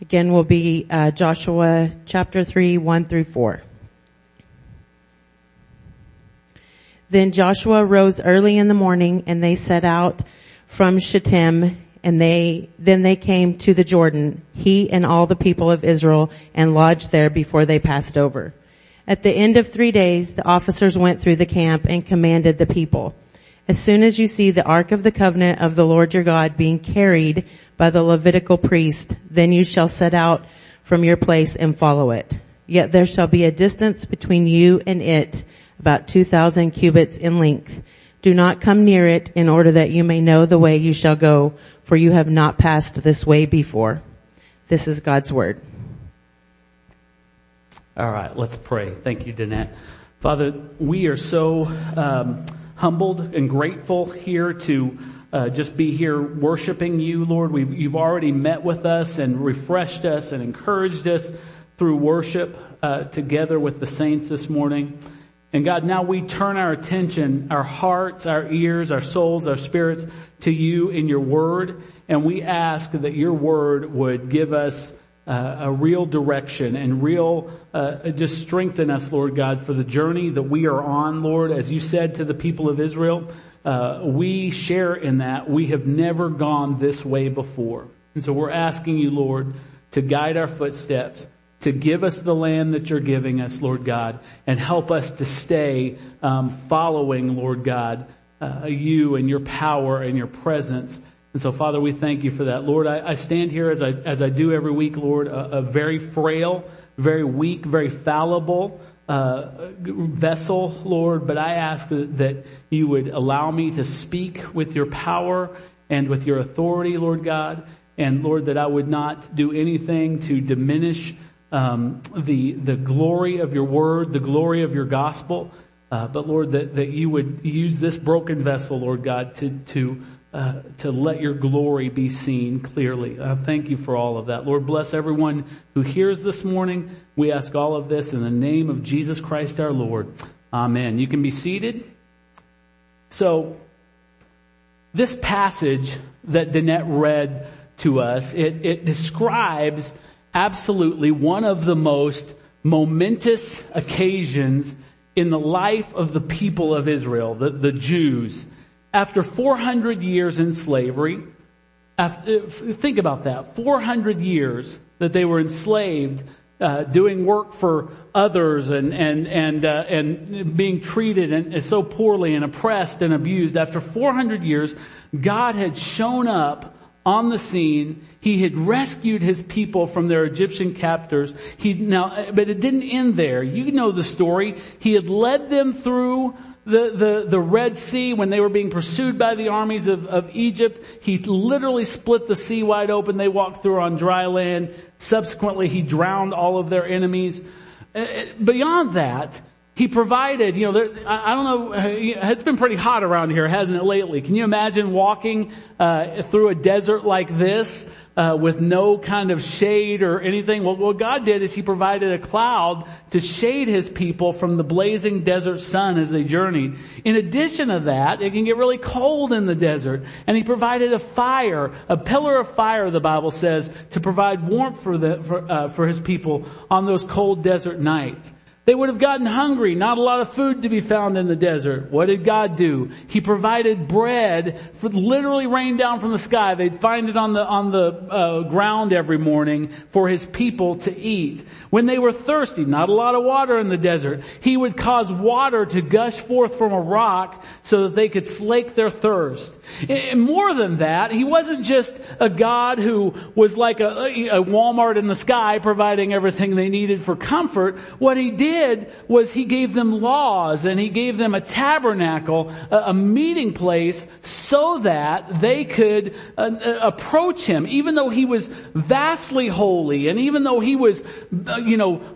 Again, will be Joshua chapter 3, 1 through 4. Then Joshua rose early in the morning, and they set out from Shittim, and then they came to the Jordan, he and all the people of Israel, and lodged there before they passed over. At the end of 3 days, the officers went through the camp and commanded the people, "As soon as you see the Ark of the Covenant of the Lord your God being carried by the Levitical priest, then you shall set out from your place and follow it. Yet there shall be a distance between you and it, about 2,000 cubits in length. Do not come near it, in order that you may know the way you shall go, for you have not passed this way before." This is God's word. All right, let's pray. Thank you, Danette. Father, we are so humbled and grateful here to just be here worshiping you, Lord. You've already met with us and refreshed us and encouraged us through worship together with the saints this morning. And God, now we turn our attention, our hearts, our ears, our souls, our spirits to you in your word. And we ask that your word would give us a real direction and real, just strengthen us, Lord God, for the journey that we are on, Lord. As you said to the people of Israel, we share in that. We have never gone this way before. And so we're asking you, Lord, to guide our footsteps, to give us the land that you're giving us, Lord God, and help us to stay following, Lord God, you and your power and your presence. And so, Father, we thank you for that. Lord, I stand here as I do every week, Lord, a very frail, very weak, very fallible vessel, Lord. But I ask that you would allow me to speak with your power and with your authority, Lord God. And, Lord, that I would not do anything to diminish the glory of your word, the glory of your gospel. But, Lord, that you would use this broken vessel, Lord God, to let your glory be seen clearly. Thank you for all of that. Lord, bless everyone who hears this morning. We ask all of this in the name of Jesus Christ our Lord. Amen. You can be seated. So, this passage that Danette read to us, it describes absolutely one of the most momentous occasions in the life of the people of Israel, the Jews. After 400 years in slavery, think about that, 400 years that they were enslaved, doing work for others and being treated and so poorly and oppressed and abused. After 400 years, God had shown up on the scene. He had rescued his people from their Egyptian captors. But it didn't end there. You know the story. He had led them through the Red Sea when they were being pursued by the armies of Egypt. He literally split the sea wide open. They walked through on dry land. Subsequently, he drowned all of their enemies. Beyond that, he provided, I don't know, it's been pretty hot around here, hasn't it, lately? Can you imagine walking through a desert like this with no kind of shade or anything? Well, what God did is he provided a cloud to shade his people from the blazing desert sun as they journeyed. In addition to that, it can get really cold in the desert, and he provided a fire, a pillar of fire, the Bible says, to provide warmth for his people on those cold desert nights. They would have gotten hungry. Not a lot of food to be found in the desert. What did God do? He provided bread, literally rained down from the sky. They'd find it on the ground every morning for his people to eat. When they were thirsty, not a lot of water in the desert, he would cause water to gush forth from a rock so that they could slake their thirst. And more than that, he wasn't just a God who was like a Walmart in the sky providing everything they needed for comfort. What he did was he gave them laws, and he gave them a tabernacle, a meeting place, so that they could approach him. Even though he was vastly holy, and even though he was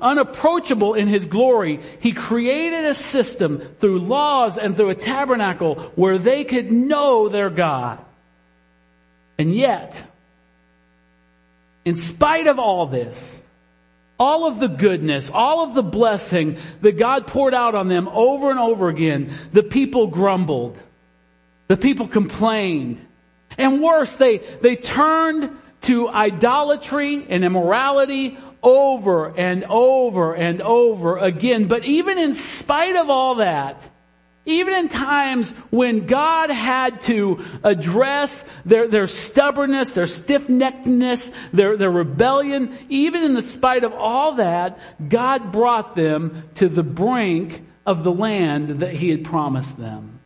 unapproachable in his glory, he created a system through laws and through a tabernacle where they could know their God. And yet, in spite of all this, all of the goodness, all of the blessing that God poured out on them over and over again, the people grumbled. The people complained. And worse, they turned to idolatry and immorality over and over and over again. But even in spite of all that, even in times when God had to address their stubbornness, their stiff-neckedness, their rebellion, even in the spite of all that, God brought them to the brink of the land that He had promised them.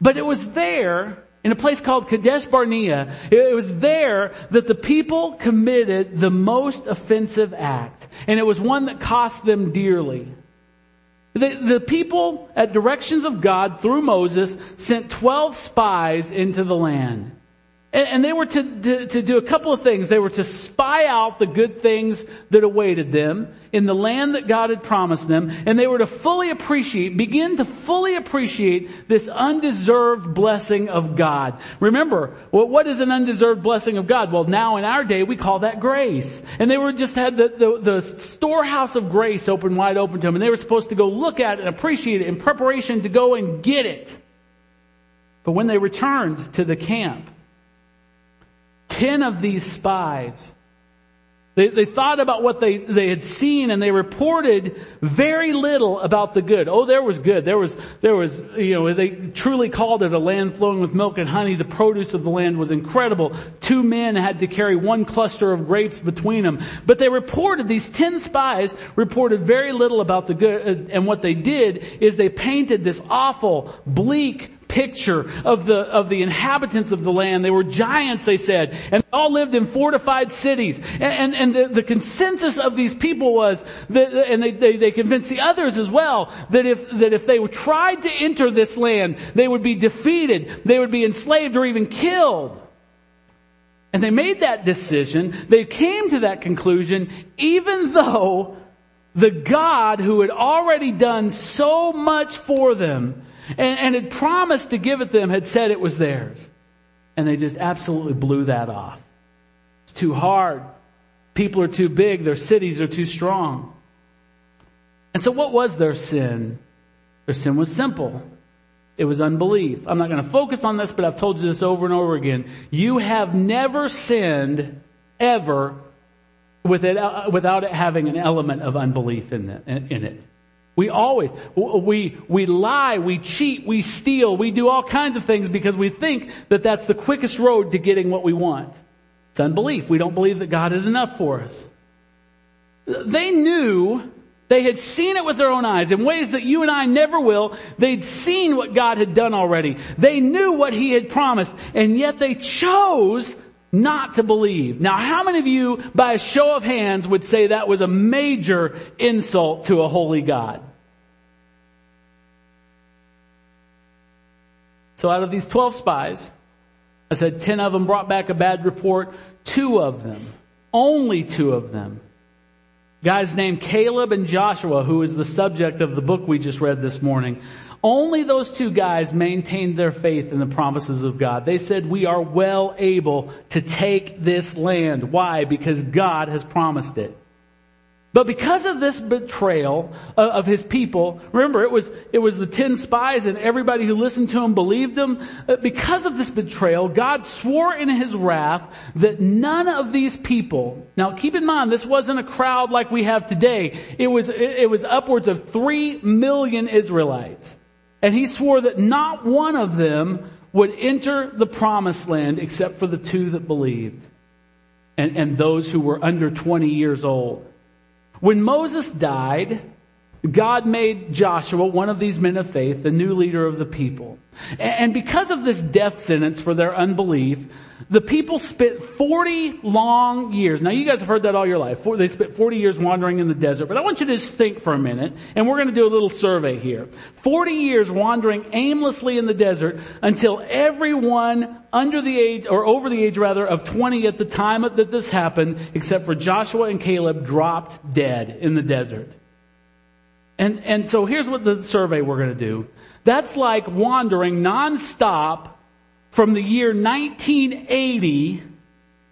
But it was there, in a place called Kadesh Barnea, it was there that the people committed the most offensive act. And it was one that cost them dearly. The people, at directions of God, through Moses, sent 12 spies into the land. And they were to do a couple of things. They were to spy out the good things that awaited them in the land that God had promised them. And they were to begin to fully appreciate this undeserved blessing of God. Remember, what is an undeserved blessing of God? Well, now in our day, we call that grace. And they were just had the storehouse of grace open wide open to them. And they were supposed to go look at it and appreciate it in preparation to go and get it. But when they returned to the camp, 10 of these spies, they thought about what they had seen, and they reported very little about the good. Oh, there was good. There was, they truly called it a land flowing with milk and honey. The produce of the land was incredible. 2 men had to carry 1 cluster of grapes between them. But these 10 spies reported very little about the good. And what they did is they painted this awful, bleak picture of the inhabitants of the land. They were giants, they said, and they all lived in fortified cities. And the consensus of these people was that, and they convinced the others as well, that if they tried to enter this land, they would be defeated, they would be enslaved, or even killed. And they made that decision. They came to that conclusion, even though the God who had already done so much for them and had promised to give it them, had said it was theirs. And they just absolutely blew that off. It's too hard. People are too big. Their cities are too strong. And so what was their sin? Their sin was simple. It was unbelief. I'm not going to focus on this, but I've told you this over and over again. You have never sinned ever without it having an element of unbelief in it. We lie, we cheat, we steal, we do all kinds of things because we think that that's the quickest road to getting what we want. It's unbelief. We don't believe that God is enough for us. They knew, they had seen it with their own eyes in ways that you and I never will. They'd seen what God had done already. They knew what He had promised, and yet they chose not to believe. Now, how many of you, by a show of hands, would say that was a major insult to a holy God? So out of these 12 spies, I said 10 of them brought back a bad report. 2 of them, only 2 of them, guys named Caleb and Joshua, who is the subject of the book we just read this morning, only those 2 guys maintained their faith in the promises of God. They said, we are well able to take this land. Why? Because God has promised it. But because of this betrayal of His people, remember, it was the 10 spies and everybody who listened to them believed them. Because of this betrayal, God swore in His wrath that none of these people, now keep in mind, this wasn't a crowd like we have today. It was upwards of 3 million Israelites. And He swore that not one of them would enter the promised land except for the 2 that believed and those who were under 20 years old. When Moses died, God made Joshua, one of these men of faith, the new leader of the people. And because of this death sentence for their unbelief, the people spent 40 long years. Now, you guys have heard that all your life. They spent 40 years wandering in the desert. But I want you to just think for a minute, and we're going to do a little survey here. 40 years wandering aimlessly in the desert until everyone over the age of 20 at the time that this happened, except for Joshua and Caleb, dropped dead in the desert. And so here's what the survey we're going to do. That's like wandering nonstop from the year 1980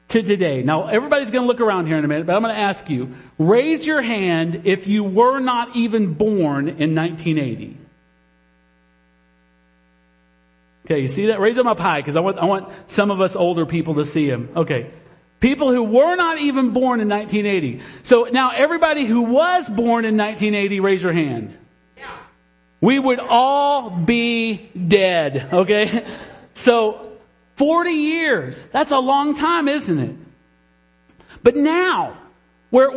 to today. Now, everybody's going to look around here in a minute, but I'm going to ask you, raise your hand if you were not even born in 1980. Okay, you see that? Raise them up high, because I want some of us older people to see them. Okay. People who were not even born in 1980. So now everybody who was born in 1980, raise your hand. Yeah. We would all be dead, okay? So 40 years, that's a long time, isn't it? But now, where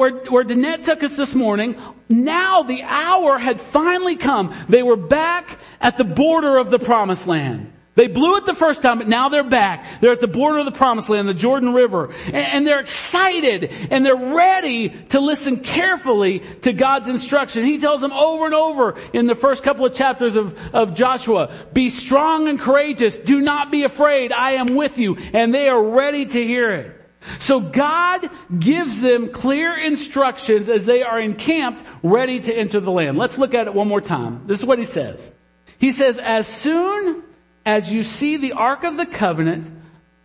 Danette took us this morning, now the hour had finally come. They were back at the border of the Promised Land. They blew it the first time, but now they're back. They're at the border of the Promised Land, the Jordan River. And they're excited, and they're ready to listen carefully to God's instruction. He tells them over and over in the first couple of chapters of Joshua, be strong and courageous. Do not be afraid. I am with you. And they are ready to hear it. So God gives them clear instructions as they are encamped, ready to enter the land. Let's look at it one more time. This is what he says. He says, as soon as you see the Ark of the Covenant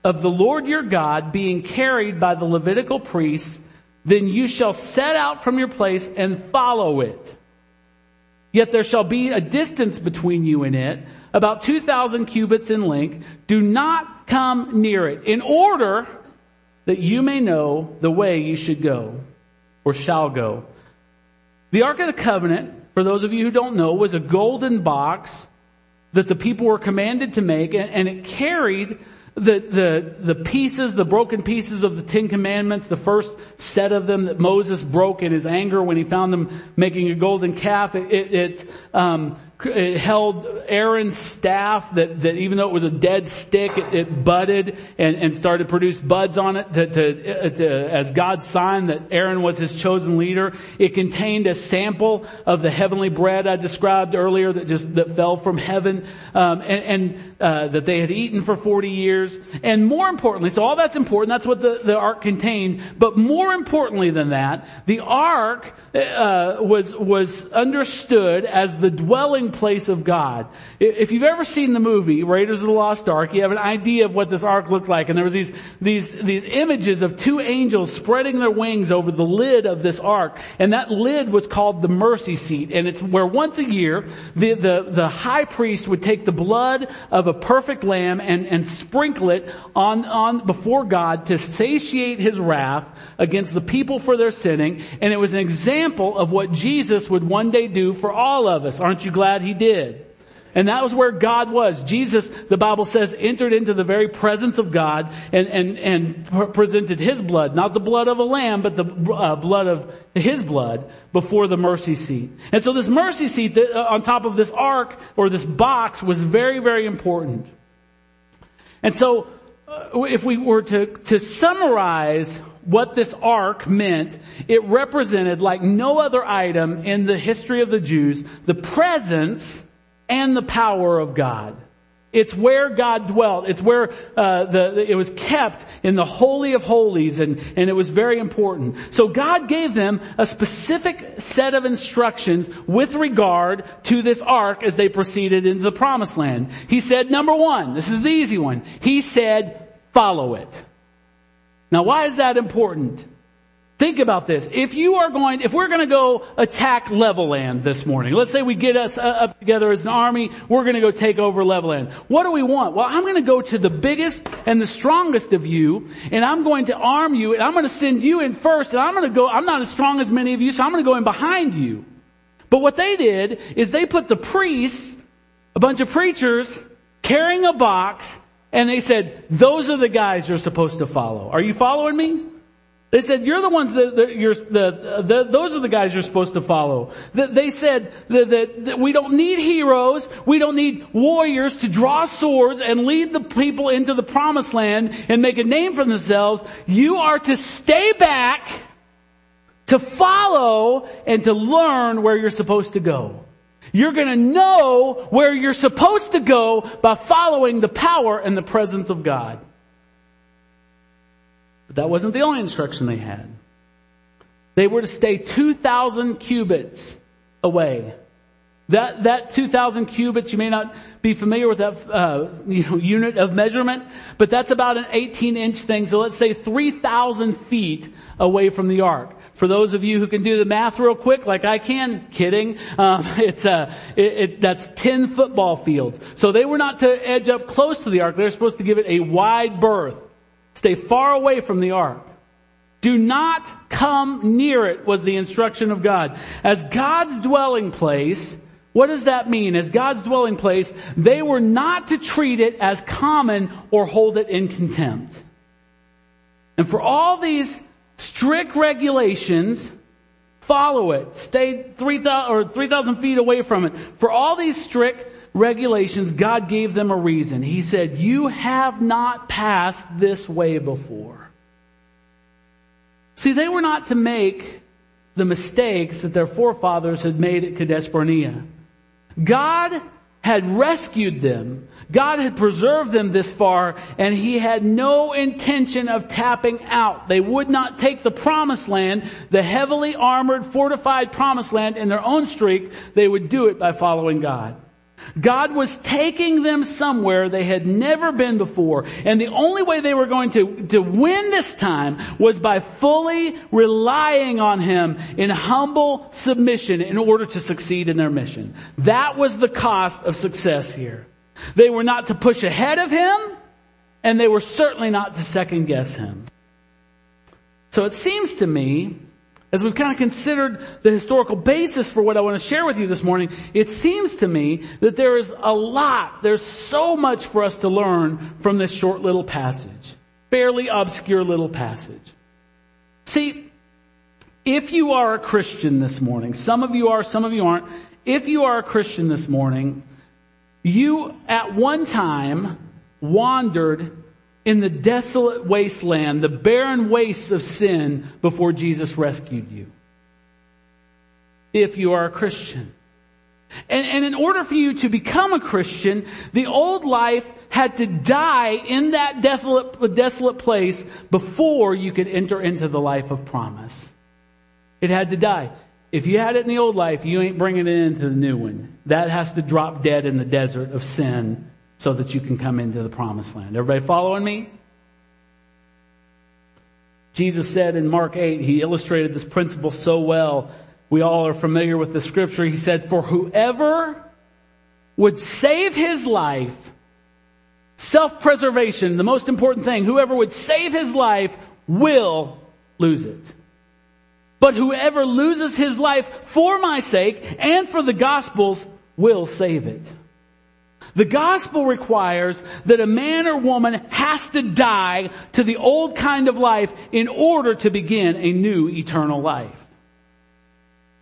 of the Lord your God being carried by the Levitical priests, then you shall set out from your place and follow it. Yet there shall be a distance between you and it, about 2,000 cubits in length. Do not come near it, in order that you may know the way you should go, or shall go. The Ark of the Covenant, for those of you who don't know, was a golden box that the people were commanded to make, and it carried the pieces, the broken pieces of the Ten Commandments, the first set of them that Moses broke in his anger when he found them making a golden calf. It held Aaron's staff that even though it was a dead stick, it budded and started to produce buds on it to as God's sign that Aaron was his chosen leader. It contained a sample of the heavenly bread I described earlier that fell from heaven, and that they had eaten for 40 years. And more importantly, so all that's important, that's what the ark contained. But more importantly than that, the ark, was understood as the dwelling place of God. If you've ever seen the movie Raiders of the Lost Ark, you have an idea of what this ark looked like. And there was these images of two angels spreading their wings over the lid of this ark. And that lid was called the mercy seat. And it's where once a year, the high priest would take the blood of a perfect lamb and sprinkle it on before God to satiate his wrath against the people for their sinning. And it was an example of what Jesus would one day do for all of us. Aren't you glad he did? And that was where God was. Jesus, the Bible says, entered into the very presence of God and presented his blood, not the blood of a lamb, but the blood of his blood before the mercy seat. And so this mercy seat on top of this ark or this box was very, very important. And so if we were to summarize what this ark meant, it represented, like no other item in the history of the Jews, the presence and the power of God. It's where God dwelt. It's where it was kept in the Holy of Holies, and it was very important. So God gave them a specific set of instructions with regard to this ark as they proceeded into the Promised Land. He said, number one, this is the easy one. He said, follow it. Now, why is that important? Think about this. If we're going to go attack Leviland this morning, let's say we get us up together as an army, we're going to go take over Leviland. What do we want? Well, I'm going to go to the biggest and the strongest of you, and I'm going to arm you, and I'm going to send you in first, and I'm not as strong as many of you, so I'm going to go in behind you. But what they did is they put the priests, a bunch of preachers, carrying a box, and they said, those are the guys you're supposed to follow. Are you following me? They said, you're the ones those are the guys you're supposed to follow. They said that we don't need heroes. We don't need warriors to draw swords and lead the people into the Promised Land and make a name for themselves. You are to stay back, to follow, and to learn where you're supposed to go. You're going to know where you're supposed to go by following the power and the presence of God. But that wasn't the only instruction they had. They were to stay 2,000 cubits away. That 2,000 cubits, you may not be familiar with that unit of measurement, but that's about an 18-inch thing. So let's say 3,000 feet away from the ark. For those of you who can do the math real quick, like I can, kidding, that's 10 football fields. So they were not to edge up close to the ark. They were supposed to give it a wide berth. Stay far away from the ark. Do not come near it, was the instruction of God. As God's dwelling place, what does that mean? As God's dwelling place, they were not to treat it as common or hold it in contempt. And for all these strict regulations, follow it. Stay 3,000 feet away from it. For all these strict regulations, God gave them a reason. He said, you have not passed this way before. See, they were not to make the mistakes that their forefathers had made at Kadesh Barnea. God had rescued them. God had preserved them this far, and He had no intention of tapping out. They would not take the promised land, the heavily armored, fortified promised land in their own strength. They would do it by following God. God was taking them somewhere they had never been before. And the only way they were going to win this time was by fully relying on Him in humble submission in order to succeed in their mission. That was the cost of success here. They were not to push ahead of Him, and they were certainly not to second guess Him. So it seems to me, as we've kind of considered the historical basis for what I want to share with you this morning, it seems to me that there is a lot, there's so much for us to learn from this short little passage. Fairly obscure little passage. See, if you are a Christian this morning, some of you are, some of you aren't. If you are a Christian this morning, you at one time wandered in the desolate wasteland, the barren wastes of sin before Jesus rescued you. If you are a Christian. And in order for you to become a Christian, the old life had to die in that desolate place before you could enter into the life of promise. It had to die. If you had it in the old life, you ain't bringing it into the new one. That has to drop dead in the desert of sin so that you can come into the promised land. Everybody following me? Jesus said in Mark 8, He illustrated this principle so well. We all are familiar with the scripture. He said, for whoever would save his life, self-preservation, the most important thing, whoever would save his life will lose it. But whoever loses his life for my sake and for the gospel's will save it. The gospel requires that a man or woman has to die to the old kind of life in order to begin a new eternal life.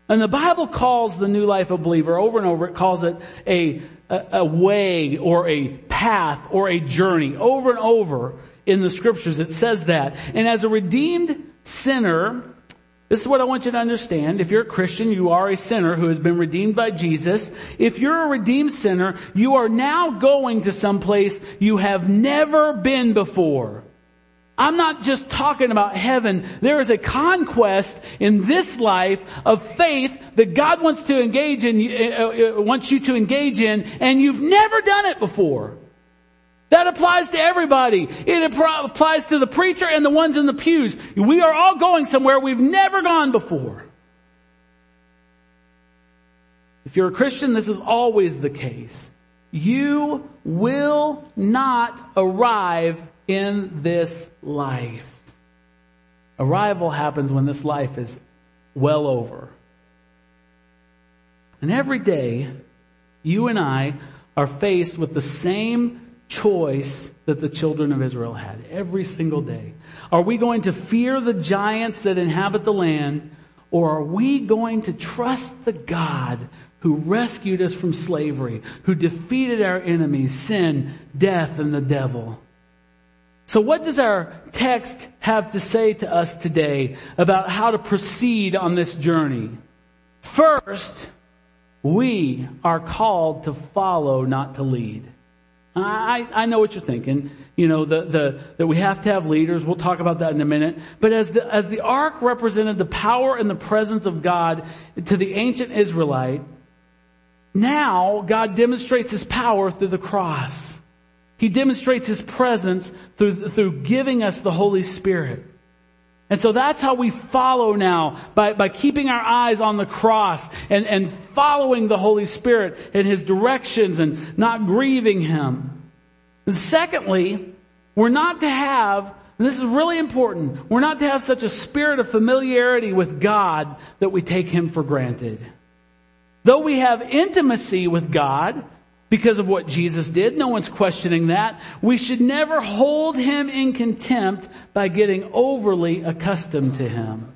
And the Bible calls the new life of believer over and over. It calls it a way or a path or a journey. Over and over in the scriptures it says that. And as a redeemed sinner, this is what I want you to understand. If you're a Christian, you are a sinner who has been redeemed by Jesus. If you're a redeemed sinner, you are now going to some place you have never been before. I'm not just talking about heaven. There is a conquest in this life of faith that God wants to engage in, wants you to engage in, and you've never done it before. That applies to everybody. It applies to the preacher and the ones in the pews. We are all going somewhere we've never gone before. If you're a Christian, this is always the case. You will not arrive in this life. Arrival happens when this life is well over. And every day, you and I are faced with the same choice that the children of Israel had every single day. Are we going to fear the giants that inhabit the land, or are we going to trust the God who rescued us from slavery, who defeated our enemies, sin, death, and the devil? So what does our text have to say to us today about how to proceed on this journey? First, we are called to follow, not to lead. I know what you're thinking. You know, that we have to have leaders. We'll talk about that in a minute. But as the ark represented the power and the presence of God to the ancient Israelite, now God demonstrates His power through the cross. He demonstrates His presence through giving us the Holy Spirit. And so that's how we follow now, by keeping our eyes on the cross and following the Holy Spirit in His directions and not grieving Him. And secondly, we're not to have And this is really important. We're not to have such a spirit of familiarity with God that we take Him for granted. Though we have intimacy with God because of what Jesus did, no one's questioning that, we should never hold Him in contempt by getting overly accustomed to Him.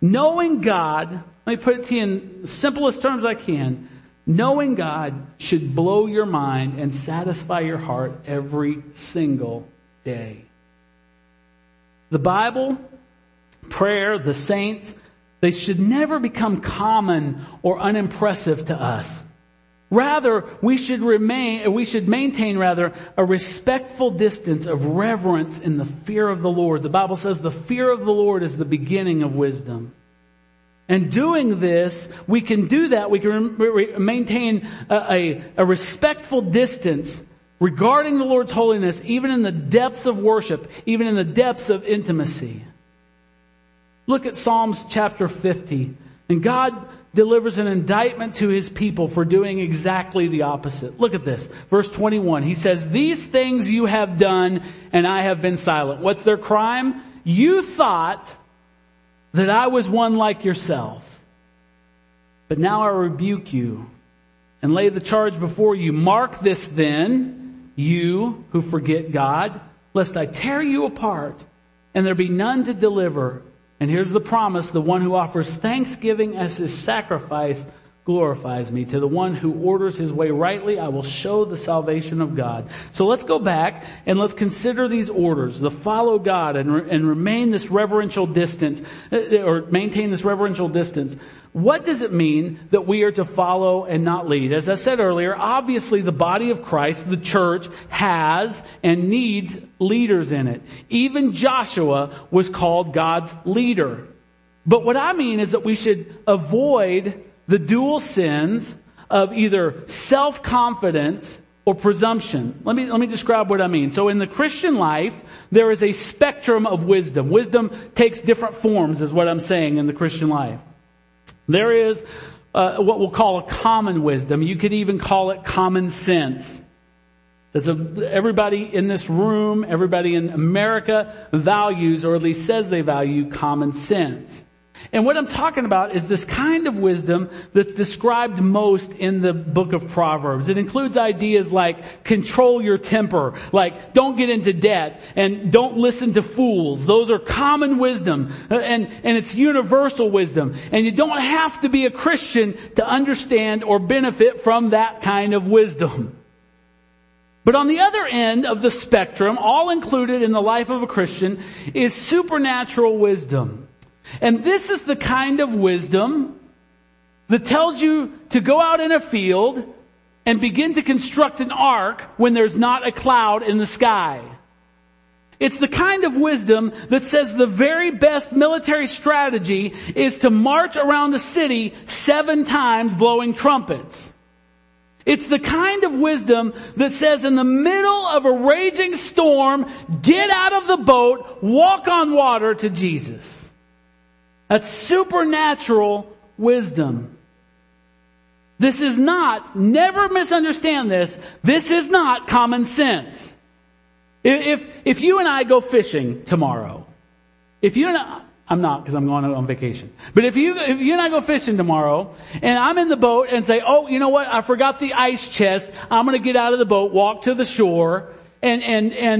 Knowing God, let me put it to you in the simplest terms I can, knowing God should blow your mind and satisfy your heart every single day. The Bible, prayer, the saints, they should never become common or unimpressive to us. Rather, we should maintain a respectful distance of reverence in the fear of the Lord. The Bible says the fear of the Lord is the beginning of wisdom. And doing this, we can do that. We can maintain a respectful distance regarding the Lord's holiness, even in the depths of worship, even in the depths of intimacy. Look at Psalms chapter 50. And God delivers an indictment to His people for doing exactly the opposite. Look at this. Verse 21. He says, "These things you have done, and I have been silent." What's their crime? "You thought that I was one like yourself. But now I rebuke you and lay the charge before you. Mark this then, you who forget God, lest I tear you apart and there be none to deliver." And here's the promise: the one who offers thanksgiving as his sacrifice glorifies me. To the one who orders his way rightly, I will show the salvation of God. So let's go back and let's consider these orders. The follow God and remain this reverential distance, or maintain this reverential distance. What does it mean that we are to follow and not lead? As I said earlier, obviously the body of Christ, the church, has and needs leaders in it. Even Joshua was called God's leader. But what I mean is that we should avoid the dual sins of either self-confidence or presumption. Let me describe what I mean. So in the Christian life, there is a spectrum of wisdom. Wisdom takes different forms, is what I'm saying, in the Christian life. There is what we'll call a common wisdom. You could even call it common sense. Everybody in this room, everybody in America values, or at least says they value, common sense. And what I'm talking about is this kind of wisdom that's described most in the book of Proverbs. It includes ideas like control your temper, like don't get into debt, and don't listen to fools. Those are common wisdom, and it's universal wisdom. And you don't have to be a Christian to understand or benefit from that kind of wisdom. But on the other end of the spectrum, all included in the life of a Christian, is supernatural wisdom. And this is the kind of wisdom that tells you to go out in a field and begin to construct an ark when there's not a cloud in the sky. It's the kind of wisdom that says the very best military strategy is to march around the city 7 times blowing trumpets. It's the kind of wisdom that says in the middle of a raging storm, get out of the boat, walk on water to Jesus. That's supernatural wisdom. This is not, never misunderstand this is not common sense. If you and I go fishing tomorrow, I'm not, because I'm going on vacation. But if you and I go fishing tomorrow, and I'm in the boat and say, oh, you know what, I forgot the ice chest, I'm gonna get out of the boat, walk to the shore, and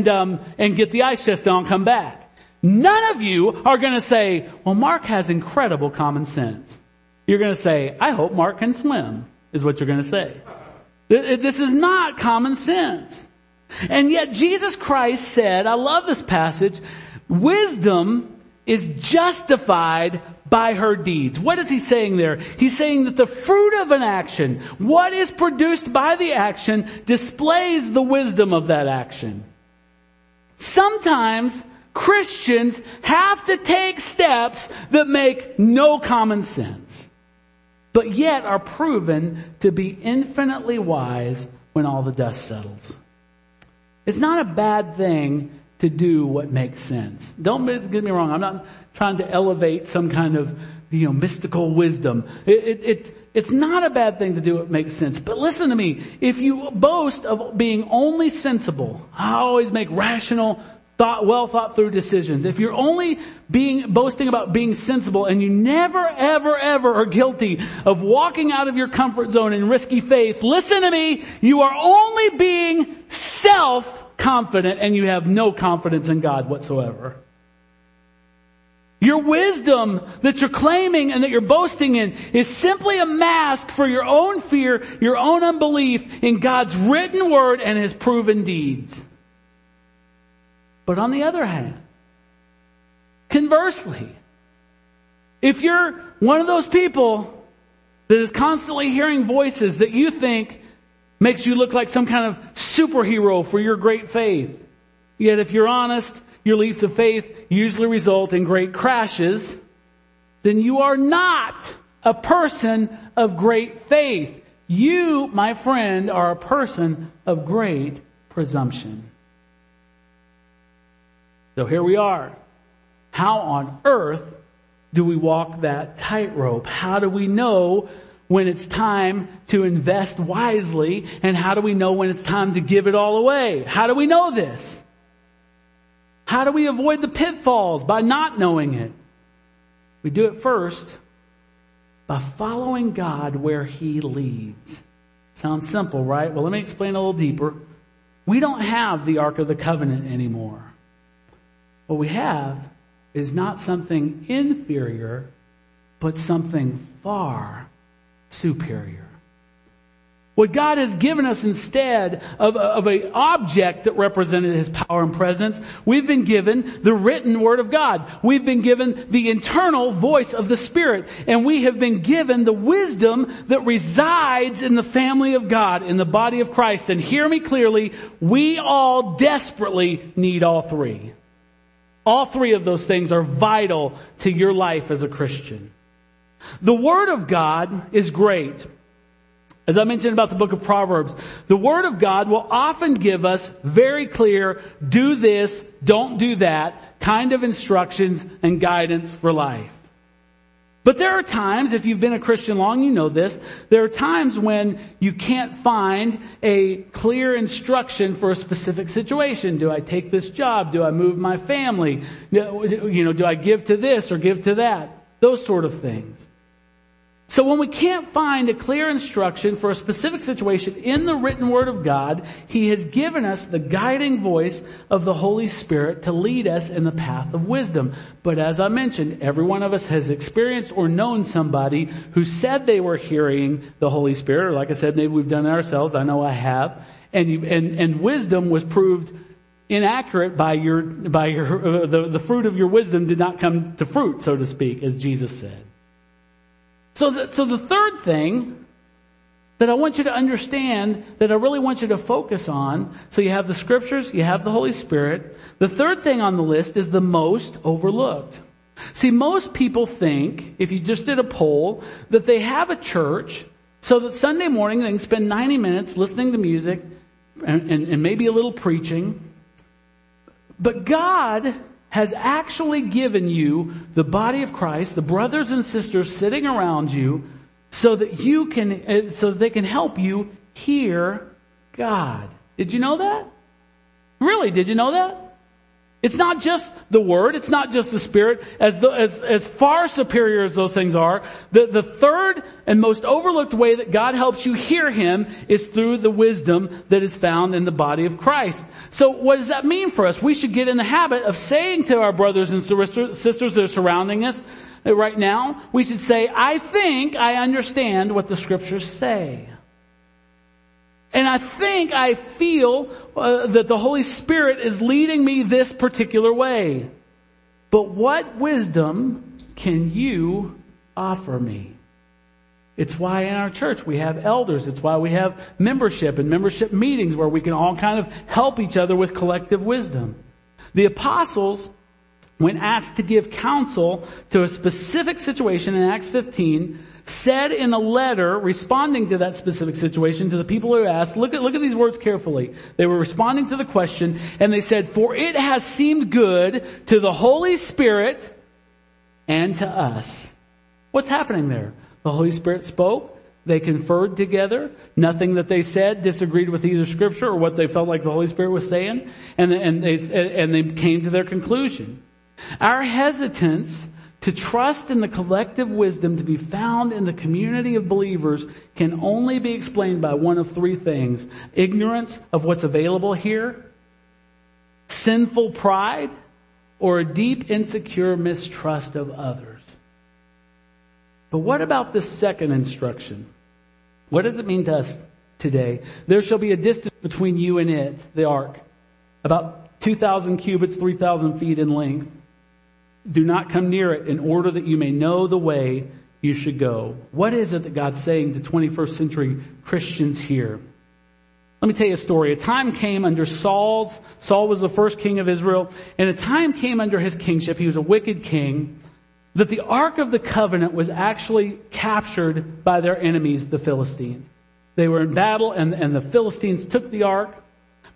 get the ice chest down, come back. None of you are going to say, well, Mark has incredible common sense. You're going to say, I hope Mark can swim, is what you're going to say. This is not common sense. And yet Jesus Christ said, I love this passage, wisdom is justified by her deeds. What is he saying there? He's saying that the fruit of an action, what is produced by the action, displays the wisdom of that action. Sometimes Christians have to take steps that make no common sense, but yet are proven to be infinitely wise when all the dust settles. It's not a bad thing to do what makes sense. Don't get me wrong. I'm not trying to elevate some kind of, mystical wisdom. It's not a bad thing to do what makes sense. But listen to me. If you boast of being only sensible, I always make rational well thought through decisions, if you're only boasting about being sensible and you never, ever, ever are guilty of walking out of your comfort zone in risky faith, listen to me, you are only being self-confident and you have no confidence in God whatsoever. Your wisdom that you're claiming and that you're boasting in is simply a mask for your own fear, your own unbelief in God's written word and His proven deeds. But on the other hand, conversely, if you're one of those people that is constantly hearing voices that you think makes you look like some kind of superhero for your great faith, yet if you're honest, your leaps of faith usually result in great crashes, then you are not a person of great faith. You, my friend, are a person of great presumption. So here we are. How on earth do we walk that tightrope? How do we know when it's time to invest wisely? And how do we know when it's time to give it all away? How do we know this? How do we avoid the pitfalls? By not knowing it. We do it first by following God where He leads. Sounds simple, right? Well, let me explain a little deeper. We don't have the Ark of the Covenant anymore. What we have is not something inferior, but something far superior. What God has given us instead of an object that represented His power and presence, we've been given the written Word of God. We've been given the internal voice of the Spirit. And we have been given the wisdom that resides in the family of God, in the body of Christ. And hear me clearly, we all desperately need all three. All three of those things are vital to your life as a Christian. The Word of God is great. As I mentioned about the book of Proverbs, the Word of God will often give us very clear, do this, don't do that, kind of instructions and guidance for life. But there are times, if you've been a Christian long, you know this, there are times when you can't find a clear instruction for a specific situation. Do I take this job? Do I move my family? Do I give to this or give to that? Those sort of things. So when we can't find a clear instruction for a specific situation in the written Word of God, He has given us the guiding voice of the Holy Spirit to lead us in the path of wisdom. But as I mentioned, every one of us has experienced or known somebody who said they were hearing the Holy Spirit. Or like I said, maybe we've done it ourselves. I know I have. And wisdom was proved inaccurate by the fruit of your wisdom did not come to fruit, so to speak, as Jesus said. So the third thing that I want you to understand, that I really want you to focus on, so you have the Scriptures, you have the Holy Spirit. The third thing on the list is the most overlooked. See, most people think, if you just did a poll, that they have a church so that Sunday morning they can spend 90 minutes listening to music and maybe a little preaching. But God has actually given you the body of Christ, the brothers and sisters sitting around you, so that they can help you hear God. Did you know that? Really, did you know that? It's not just the Word, it's not just the Spirit, as far superior as those things are. The third and most overlooked way that God helps you hear Him is through the wisdom that is found in the body of Christ. So what does that mean for us? We should get in the habit of saying to our brothers and sisters that are surrounding us right now, we should say, I think I understand what the Scriptures say. And I think I feel that the Holy Spirit is leading me this particular way. But what wisdom can you offer me? It's why in our church we have elders. It's why we have membership and membership meetings where we can all kind of help each other with collective wisdom. The apostles, when asked to give counsel to a specific situation in Acts 15, said in a letter responding to that specific situation to the people who asked, look at these words carefully. They were responding to the question and they said, for it has seemed good to the Holy Spirit and to us. What's happening there? The Holy Spirit spoke. They conferred together. Nothing that they said disagreed with either scripture or what they felt like the Holy Spirit was saying. And they came to their conclusion. Our hesitance to trust in the collective wisdom to be found in the community of believers can only be explained by one of three things. Ignorance of what's available here, sinful pride, or a deep, insecure mistrust of others. But what about this second instruction? What does it mean to us today? There shall be a distance between you and it, the ark, about 2,000 cubits, 3,000 feet in length. Do not come near it in order that you may know the way you should go. What is it that God's saying to 21st century Christians here? Let me tell you a story. A time came under Saul was the first king of Israel, and a time came under his kingship, he was a wicked king, that the Ark of the Covenant was actually captured by their enemies, the Philistines. They were in battle, and the Philistines took the Ark,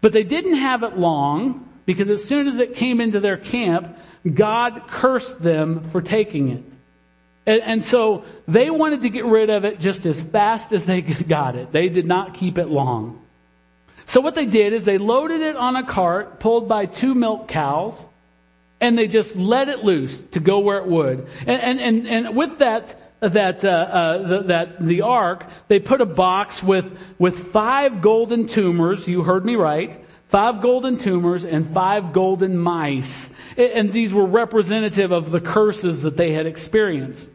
but they didn't have it long, because as soon as it came into their camp, God cursed them for taking it. And so they wanted to get rid of it just as fast as they got it. They did not keep it long. So what they did is they loaded it on a cart pulled by two milk cows, and they just let it loose to go where it would. And with the ark, they put a box with five golden tumors. You heard me right. 5 golden tumors and 5 golden mice. And these were representative of the curses that they had experienced.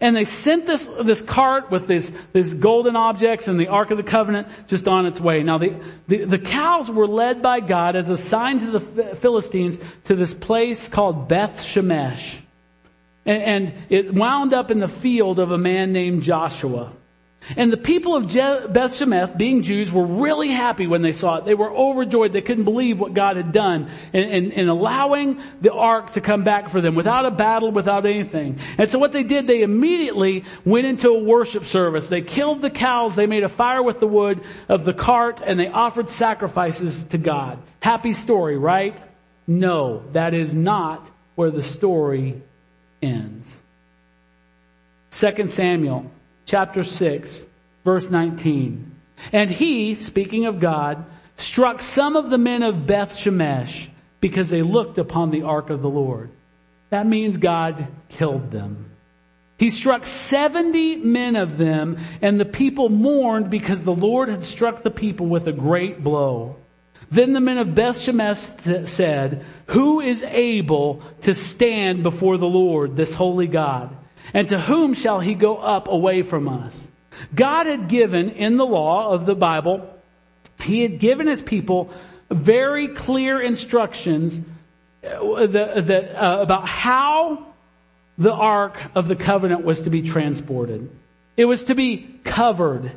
And they sent this cart with this golden objects and the Ark of the Covenant just on its way. Now the cows were led by God as a sign to the Philistines to this place called Beth Shemesh. And it wound up in the field of a man named Joshua. And the people of Beth Shemesh, being Jews, were really happy when they saw it. They were overjoyed. They couldn't believe what God had done in allowing the ark to come back for them without a battle, without anything. And so what they did, they immediately went into a worship service. They killed the cows. They made a fire with the wood of the cart, and they offered sacrifices to God. Happy story, right? No, that is not where the story ends. 2 Samuel Chapter 6, verse 19. And he, speaking of God, struck some of the men of Beth Shemesh because they looked upon the ark of the Lord. That means God killed them. He struck 70 men of them, and the people mourned because the Lord had struck the people with a great blow. Then the men of Beth Shemesh said, "Who is able to stand before the Lord, this holy God? And to whom shall he go up away from us?" God had given in the law of the Bible, he had given his people very clear instructions about how the Ark of the Covenant was to be transported. It was to be covered.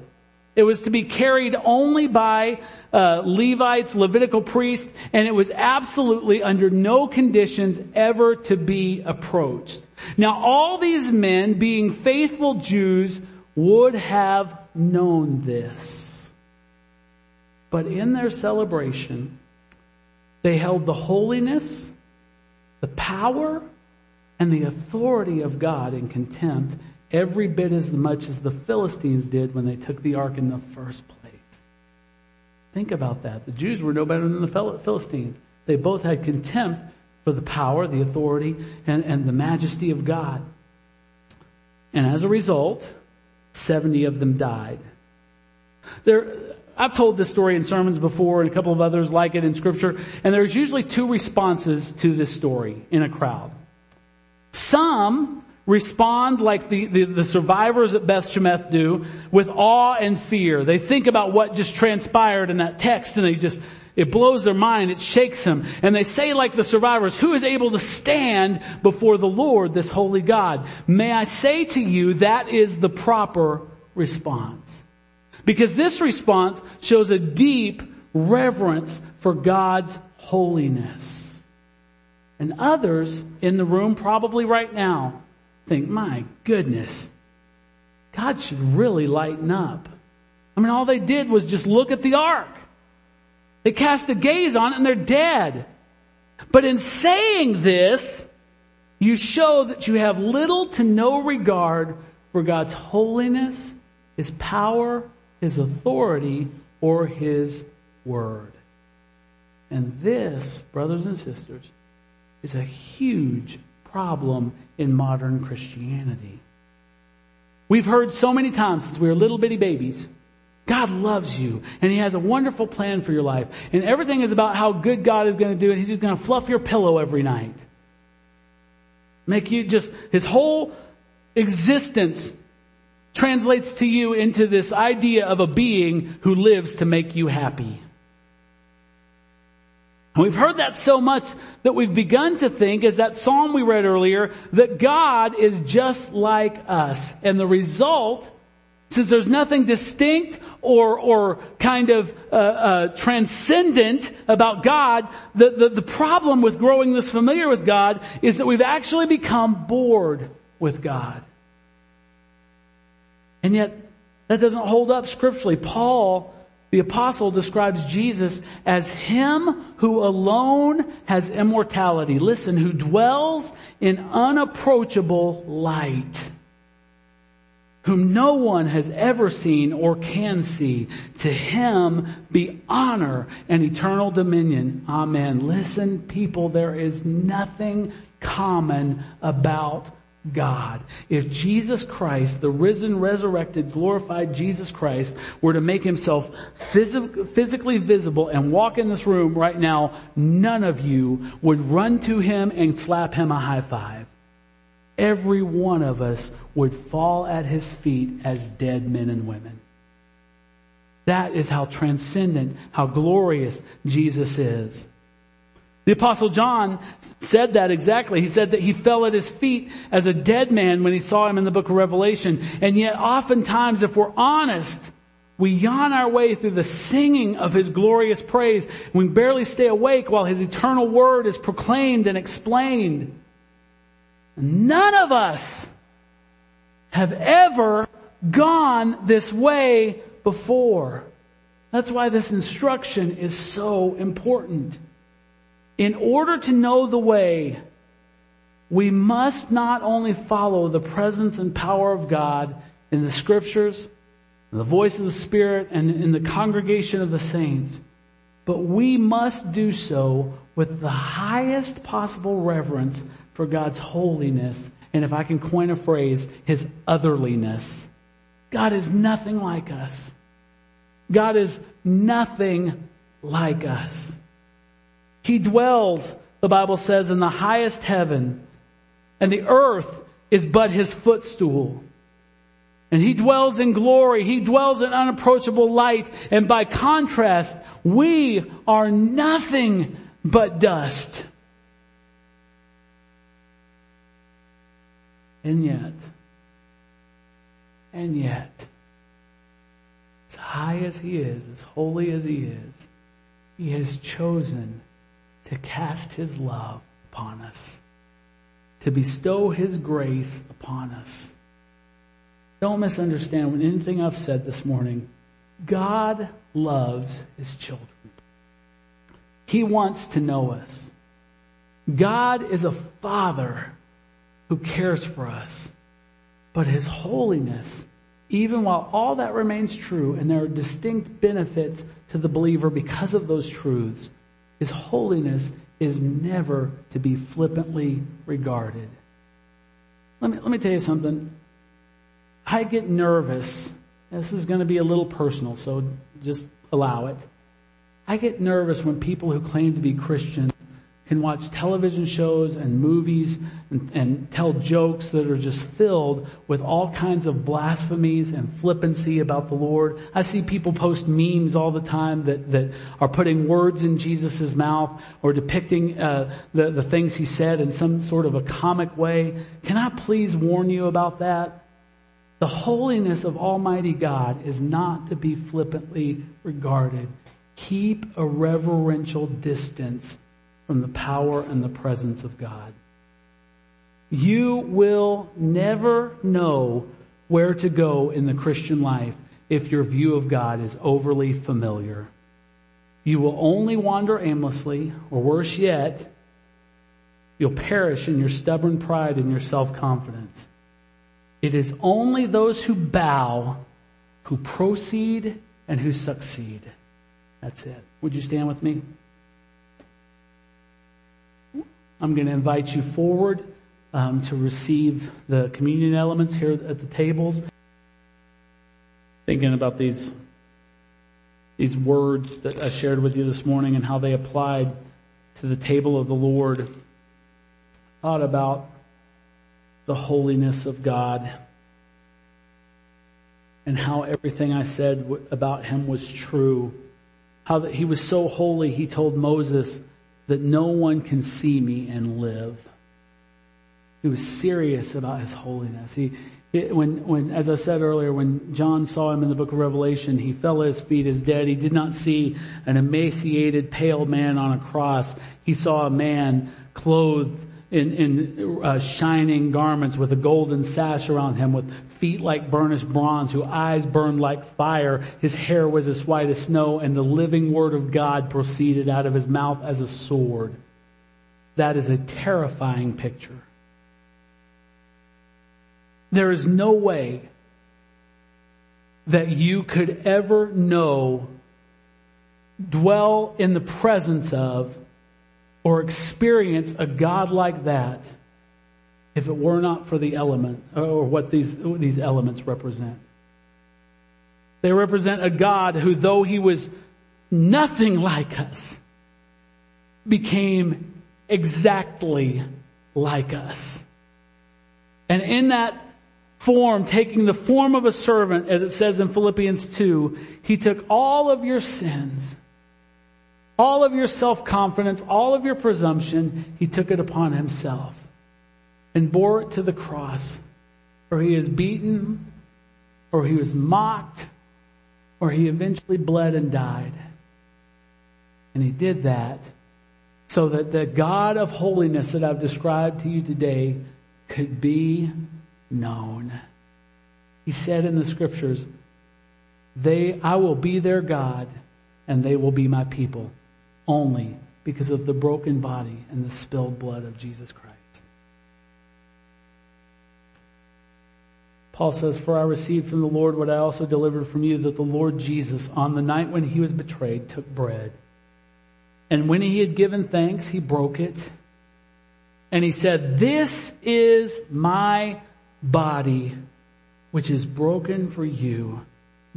It was to be carried only by Levites, Levitical priests, and it was absolutely under no conditions ever to be approached. Now, all these men, being faithful Jews, would have known this. But in their celebration, they held the holiness, the power, and the authority of God in contempt, every bit as much as the Philistines did when they took the ark in the first place. Think about that. The Jews were no better than the Philistines. They both had contempt for the power, the authority, and the majesty of God. And as a result, 70 of them died. I've told this story in sermons before and a couple of others like it in Scripture, and there's usually two responses to this story in a crowd. Some respond like the survivors at Beth Shemesh do, with awe and fear. They think about what just transpired in that text, and it blows their mind, it shakes them. And they say like the survivors, "Who is able to stand before the Lord, this holy God?" May I say to you, that is the proper response. Because this response shows a deep reverence for God's holiness. And others in the room, probably right now, think, "My goodness, God should really lighten up. I mean, all they did was just look at the ark. They cast a gaze on it and they're dead." But in saying this, you show that you have little to no regard for God's holiness his power, his authority, or his word. And this, brothers and sisters, is a huge problem in modern Christianity. We've heard so many times since we were little bitty babies, God loves you, and He has a wonderful plan for your life. And everything is about how good God is going to do it. He's just going to fluff your pillow every night. Make you just, His whole existence translates to you into this idea of a being who lives to make you happy. And we've heard that so much that we've begun to think, as that psalm we read earlier, that God is just like us. And the result, since there's nothing distinct or kind of transcendent about God, the problem with growing this familiar with God is that we've actually become bored with God. And yet, that doesn't hold up scripturally. Paul, the apostle, describes Jesus as Him who alone has immortality. Listen, who dwells in unapproachable light, whom no one has ever seen or can see. To Him be honor and eternal dominion. Amen. Listen, people, there is nothing common about God. If Jesus Christ, the risen, resurrected, glorified Jesus Christ, were to make Himself physically visible and walk in this room right now, none of you would run to Him and slap Him a high five. Every one of us would fall at His feet as dead men and women. That is how transcendent, how glorious Jesus is. The Apostle John said that exactly. He said that he fell at His feet as a dead man when he saw Him in the book of Revelation. And yet oftentimes, if we're honest, we yawn our way through the singing of His glorious praise. We barely stay awake while His eternal word is proclaimed and explained. None of us have ever gone this way before. That's why this instruction is so important. In order to know the way, we must not only follow the presence and power of God in the Scriptures, in the voice of the Spirit, and in the congregation of the saints, but we must do so with the highest possible reverence for God's holiness, and if I can coin a phrase, His otherliness. God is nothing like us. God is nothing like us. He dwells, the Bible says, in the highest heaven, and the earth is but His footstool. And He dwells in glory. He dwells in unapproachable light. And by contrast, we are nothing but dust. And yet, as high as He is, as holy as He is, He has chosen to cast His love upon us, to bestow His grace upon us. Don't misunderstand when anything I've said this morning. God loves His children. He wants to know us. God is a Father who cares for us. But His holiness, even while all that remains true, and there are distinct benefits to the believer because of those truths, His holiness is never to be flippantly regarded. Let me tell you something. I get nervous. This is going to be a little personal, so just allow it. I get nervous when people who claim to be Christians can watch television shows and movies and tell jokes that are just filled with all kinds of blasphemies and flippancy about the Lord. I see people post memes all the time that are putting words in Jesus' mouth or depicting the things He said in some sort of a comic way. Can I please warn you about that? The holiness of Almighty God is not to be flippantly regarded. Keep a reverential distance from the power and the presence of God. You will never know where to go in the Christian life if your view of God is overly familiar. You will only wander aimlessly, or worse yet, you'll perish in your stubborn pride and your self-confidence. It is only those who bow who proceed and who succeed. That's it. Would you stand with me? I'm going to invite you forward to receive the communion elements here at the tables. Thinking about these words that I shared with you this morning and how they applied to the table of the Lord. Thought about the holiness of God and how everything I said about Him was true. How that He was so holy, He told Moses that no one can see me and live. He was serious about His holiness. When, as I said earlier, when John saw Him in the book of Revelation, he fell at His feet as dead. He did not see an emaciated, pale man on a cross. He saw a man clothed in shining garments with a golden sash around him, with feet like burnished bronze, whose eyes burned like fire. His hair was as white as snow, and the living word of God proceeded out of His mouth as a sword. That is a terrifying picture. There is no way that you could ever know, dwell in the presence of, or experience a God like that if it were not for the element, or what these elements represent. They represent a God who, though He was nothing like us, became exactly like us. And in that form, taking the form of a servant, as it says in Philippians 2, He took all of your sins, all of your self-confidence, all of your presumption. He took it upon Himself and bore it to the cross, where He was beaten, or He was mocked, or He eventually bled and died. And He did that so that the God of holiness that I've described to you today could be known. He said in the scriptures, I will be their God, and they will be my people, only because of the broken body and the spilled blood of Jesus Christ. Paul says, "For I received from the Lord what I also delivered from you, that the Lord Jesus, on the night when He was betrayed, took bread. And when He had given thanks, He broke it. And He said, 'This is my body, which is broken for you.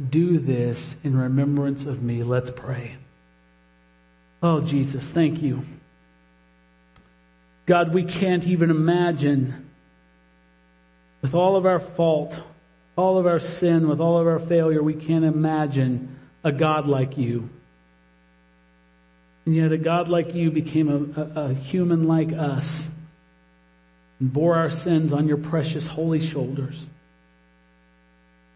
Do this in remembrance of me.'" Let's pray. Oh, Jesus, thank You. God, we can't even imagine, with all of our fault, all of our sin, with all of our failure, we can't imagine a God like You. And yet a God like You became a human like us, and bore our sins on Your precious holy shoulders.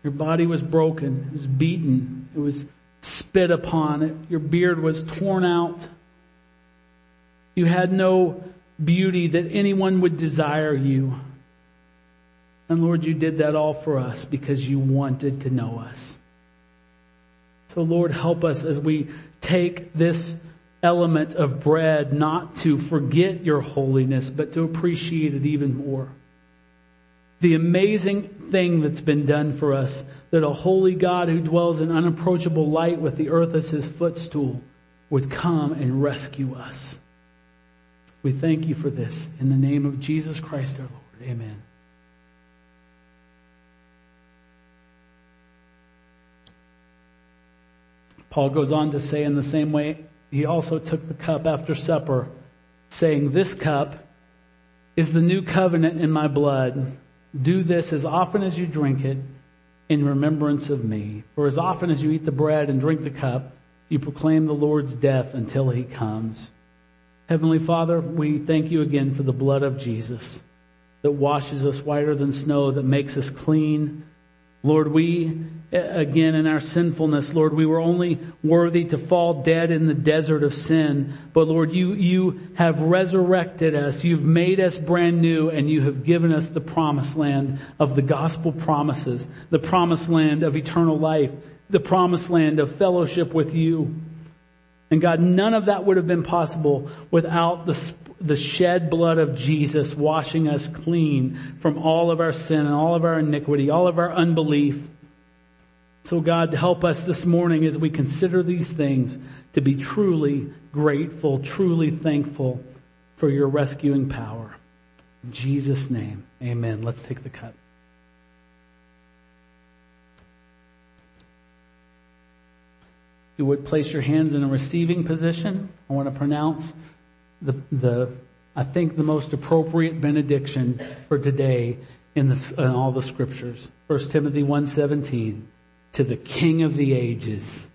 Your body was broken. It was beaten. It was spit upon. Your beard was torn out. You had no beauty that anyone would desire You. And Lord, You did that all for us because You wanted to know us. So Lord, help us as we take this element of bread, not to forget Your holiness, but to appreciate it even more. The amazing thing that's been done for us, that a holy God who dwells in unapproachable light with the earth as His footstool would come and rescue us. We thank You for this. In the name of Jesus Christ our Lord. Amen. Paul goes on to say, in the same way, He also took the cup after supper, saying, "This cup is the new covenant in my blood. Do this as often as you drink it in remembrance of me. For as often as you eat the bread and drink the cup, you proclaim the Lord's death until He comes." Heavenly Father, we thank You again for the blood of Jesus that washes us whiter than snow, that makes us clean. Lord, we, again, in our sinfulness, Lord, we were only worthy to fall dead in the desert of sin. But Lord, you have resurrected us. You've made us brand new, and You have given us the promised land of the gospel promises, the promised land of eternal life, the promised land of fellowship with You. And God, none of that would have been possible without the shed blood of Jesus washing us clean from all of our sin and all of our iniquity, all of our unbelief. So God, to help us this morning as we consider these things to be truly grateful, truly thankful for your rescuing power. In Jesus' name, amen. Let's take the cup. If you would place your hands in a receiving position, I want to pronounce the most appropriate benediction for today in all the scriptures. 1 Timothy 1:17, to the King of the ages,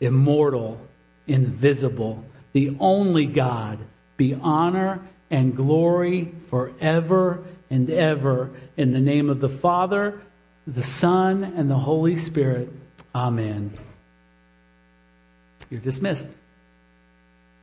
immortal, invisible, the only God, be honor and glory forever and ever. In the name of the Father, the Son, and the Holy Spirit. Amen. You're dismissed.